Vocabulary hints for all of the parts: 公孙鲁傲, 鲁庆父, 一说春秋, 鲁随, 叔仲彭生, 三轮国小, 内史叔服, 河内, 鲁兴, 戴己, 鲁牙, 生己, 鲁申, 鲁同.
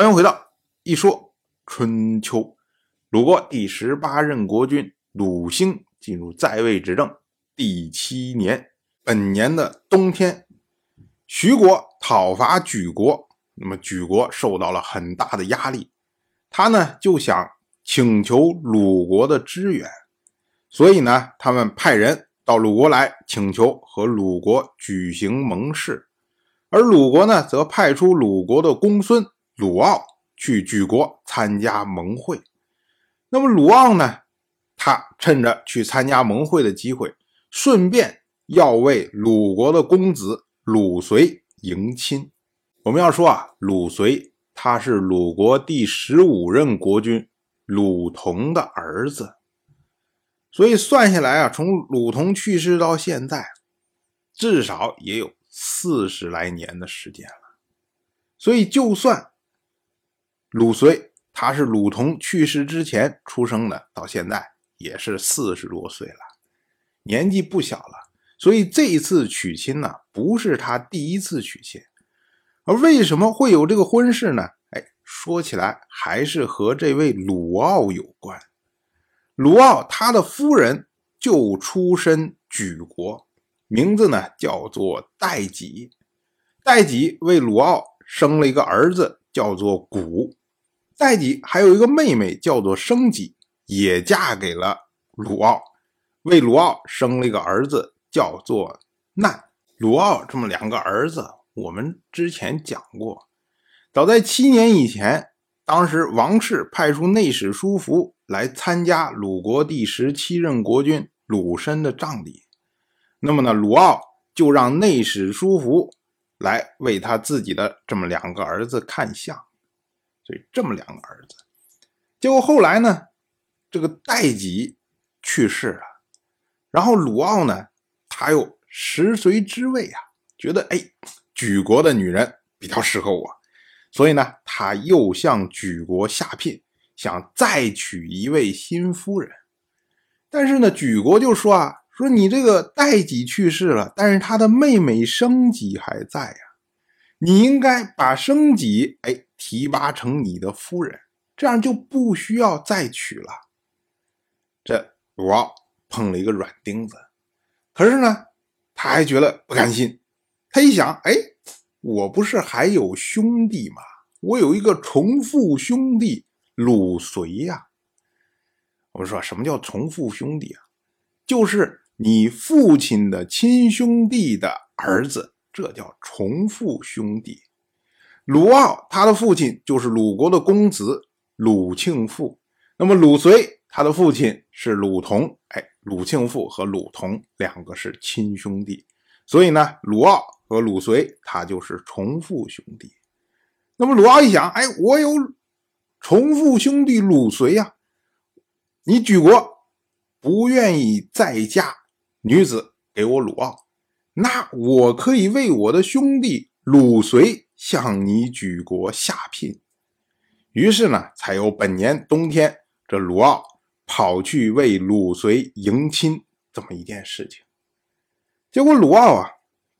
欢迎回到一说春秋。鲁国第18任国君鲁兴进入在位执政第7年，本年的冬天，徐国讨伐莒国，那么莒国受到了很大的压力，他呢就想请求鲁国的支援，所以呢他们派人到鲁国来请求和鲁国举行盟誓，而鲁国呢则派出鲁国的公孙鲁傲去莒国参加盟会。那么鲁傲呢，他趁着去参加盟会的机会，顺便要为鲁国的公子鲁随迎亲。我们要说啊，鲁随他是鲁国第15任国君鲁同的儿子，所以算下来啊，从鲁同去世到现在，至少也有40来年的时间了。所以就算鲁随他是鲁同去世之前出生的，到现在也是40多岁了，年纪不小了。所以这一次娶亲呢，不是他第一次娶亲。而为什么会有这个婚事呢？说起来还是和这位鲁傲有关。鲁傲他的夫人就出身莒国，名字呢叫做戴己。戴己为鲁傲生了一个儿子叫做谷，戴己还有一个妹妹叫做生己，也嫁给了鲁傲，为鲁傲生了一个儿子叫做难。鲁傲这么两个儿子我们之前讲过，早在7年以前，当时王室派出内史叔服来参加鲁国第17任国君鲁申的葬礼，那么呢鲁傲就让内史叔服来为他自己的这么两个儿子看相，所以这么两个儿子，结果后来呢这个戴己去世了，然后鲁傲呢他又食髓知味啊，觉得莒国的女人比较适合我，所以呢他又向莒国下聘，想再娶一位新夫人。但是呢莒国就说啊，说你这个戴己去世了，但是他的妹妹生己还在啊，你应该把生己提拔成你的夫人，这样就不需要再娶了。这鲁傲碰了一个软钉子，可是呢他还觉得不甘心，他一想我不是还有兄弟吗？我有一个重父兄弟鲁随啊。我们说什么叫重父兄弟啊？就是你父亲的亲兄弟的儿子，这叫重父兄弟。鲁傲他的父亲就是鲁国的公子鲁庆父，那么鲁随他的父亲是鲁同，鲁庆父和鲁同两个是亲兄弟，所以呢鲁傲和鲁随他就是重父兄弟。那么鲁傲一想，我有重父兄弟鲁随啊，你莒国不愿意再嫁女子给我鲁傲，那我可以为我的兄弟鲁随向你莒国下聘。于是呢才有本年冬天这鲁傲跑去为鲁随迎亲这么一件事情。结果鲁傲啊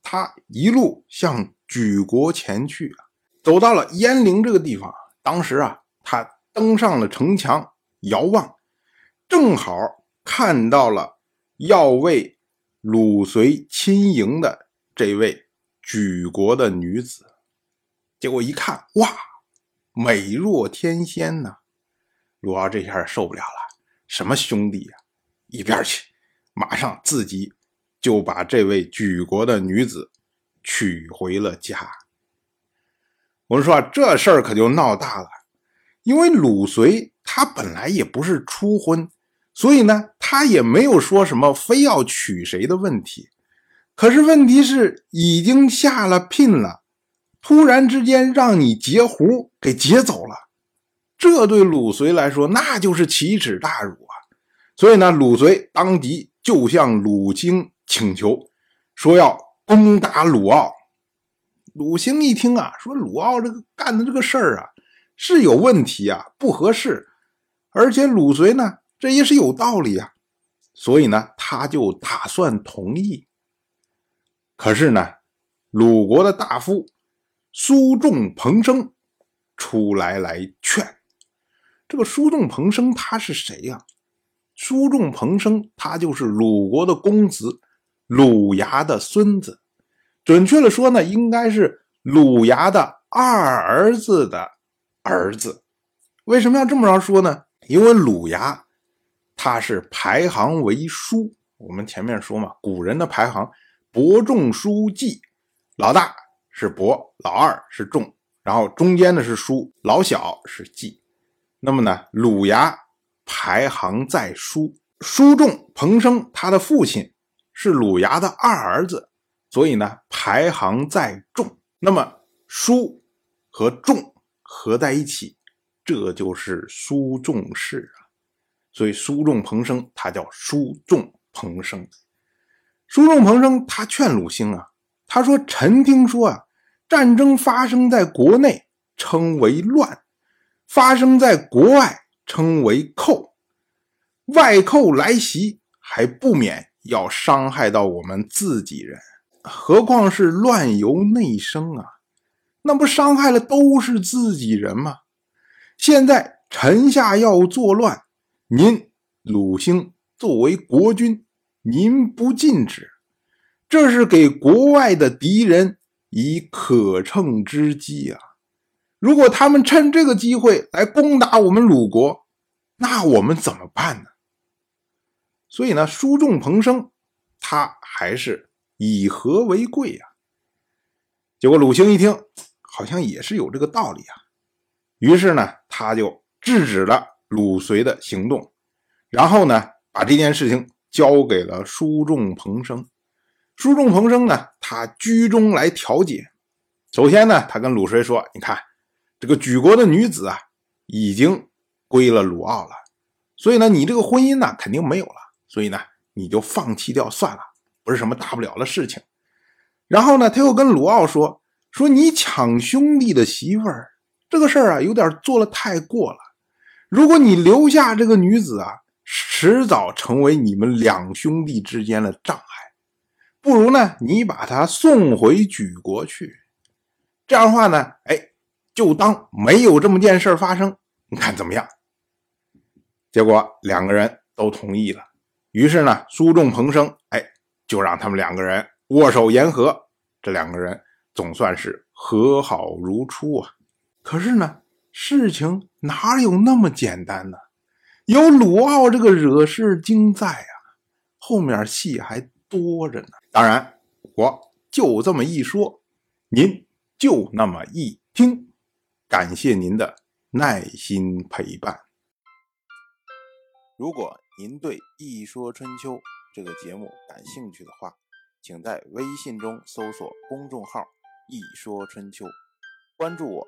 他一路向莒国前去啊，走到了鄢陵这个地方，当时啊他登上了城墙遥望，正好看到了要为鲁随亲迎的这位莒国的女子，结果一看，哇，美若天仙呢。鲁傲这下受不了了，什么兄弟啊，一边去，马上自己就把这位莒国的女子娶回了家。我们说啊，这事儿可就闹大了，因为鲁随他本来也不是初婚，所以呢他也没有说什么非要娶谁的问题，可是问题是已经下了聘了，突然之间让你截胡给截走了，这对鲁随来说那就是奇耻大辱啊。所以呢鲁随当即就向鲁兴请求，说要攻打鲁傲。鲁兴一听啊，说鲁傲这个干的这个事儿啊是有问题啊，不合适，而且鲁随呢这也是有道理啊，所以呢他就打算同意。可是呢鲁国的大夫苏仲彭生出来劝。这个苏仲彭生他是谁呀？苏仲彭生他就是鲁国的公子鲁牙的孙子，准确的说呢，应该是鲁牙的二儿子的儿子。为什么要这么着说呢？因为鲁牙他是排行为书，我们前面说嘛，古人的排行伯仲叔季，老大是伯，老二是仲，然后中间的是叔，老小是季。那么呢，鲁牙排行在叔。叔仲彭生他的父亲是鲁牙的二儿子，所以呢排行在仲。那么叔和仲合在一起，这就是苏仲氏啊。所以苏仲彭生他叫苏仲彭生。苏仲彭生他劝鲁兴啊，他说臣听说啊，战争发生在国内称为乱，发生在国外称为寇，外寇来袭还不免要伤害到我们自己人，何况是乱由内生啊，那不伤害了都是自己人吗？现在臣下要作乱，您鲁兴作为国君，您不禁止，这是给国外的敌人以可乘之机啊。如果他们趁这个机会来攻打我们鲁国，那我们怎么办呢？所以呢，苏仲彭生他还是以和为贵啊。结果鲁兴一听好像也是有这个道理啊，于是呢他就制止了鲁随的行动，然后呢把这件事情交给了苏仲彭生。苏仲彭生呢他居中来调解。首先呢他跟鲁随说，你看这个举国的女子啊已经归了鲁奥了，所以呢你这个婚姻呢肯定没有了，所以呢你就放弃掉算了，不是什么大不了的事情。然后呢他又跟鲁奥说，说你抢兄弟的媳妇儿这个事儿啊有点做了太过了，如果你留下这个女子啊，迟早成为你们两兄弟之间的障碍，不如呢你把她送回举国去，这样的话呢就当没有这么件事发生，你看怎么样？结果两个人都同意了，于是呢苏仲彭生就让他们两个人握手言和，这两个人总算是和好如初啊。可是呢事情哪有那么简单呢？有鲁奥这个惹事精在啊，后面戏还多着呢。当然我就这么一说，您就那么一听，感谢您的耐心陪伴。如果您对一说春秋这个节目感兴趣的话，请在微信中搜索公众号一说春秋，关注我，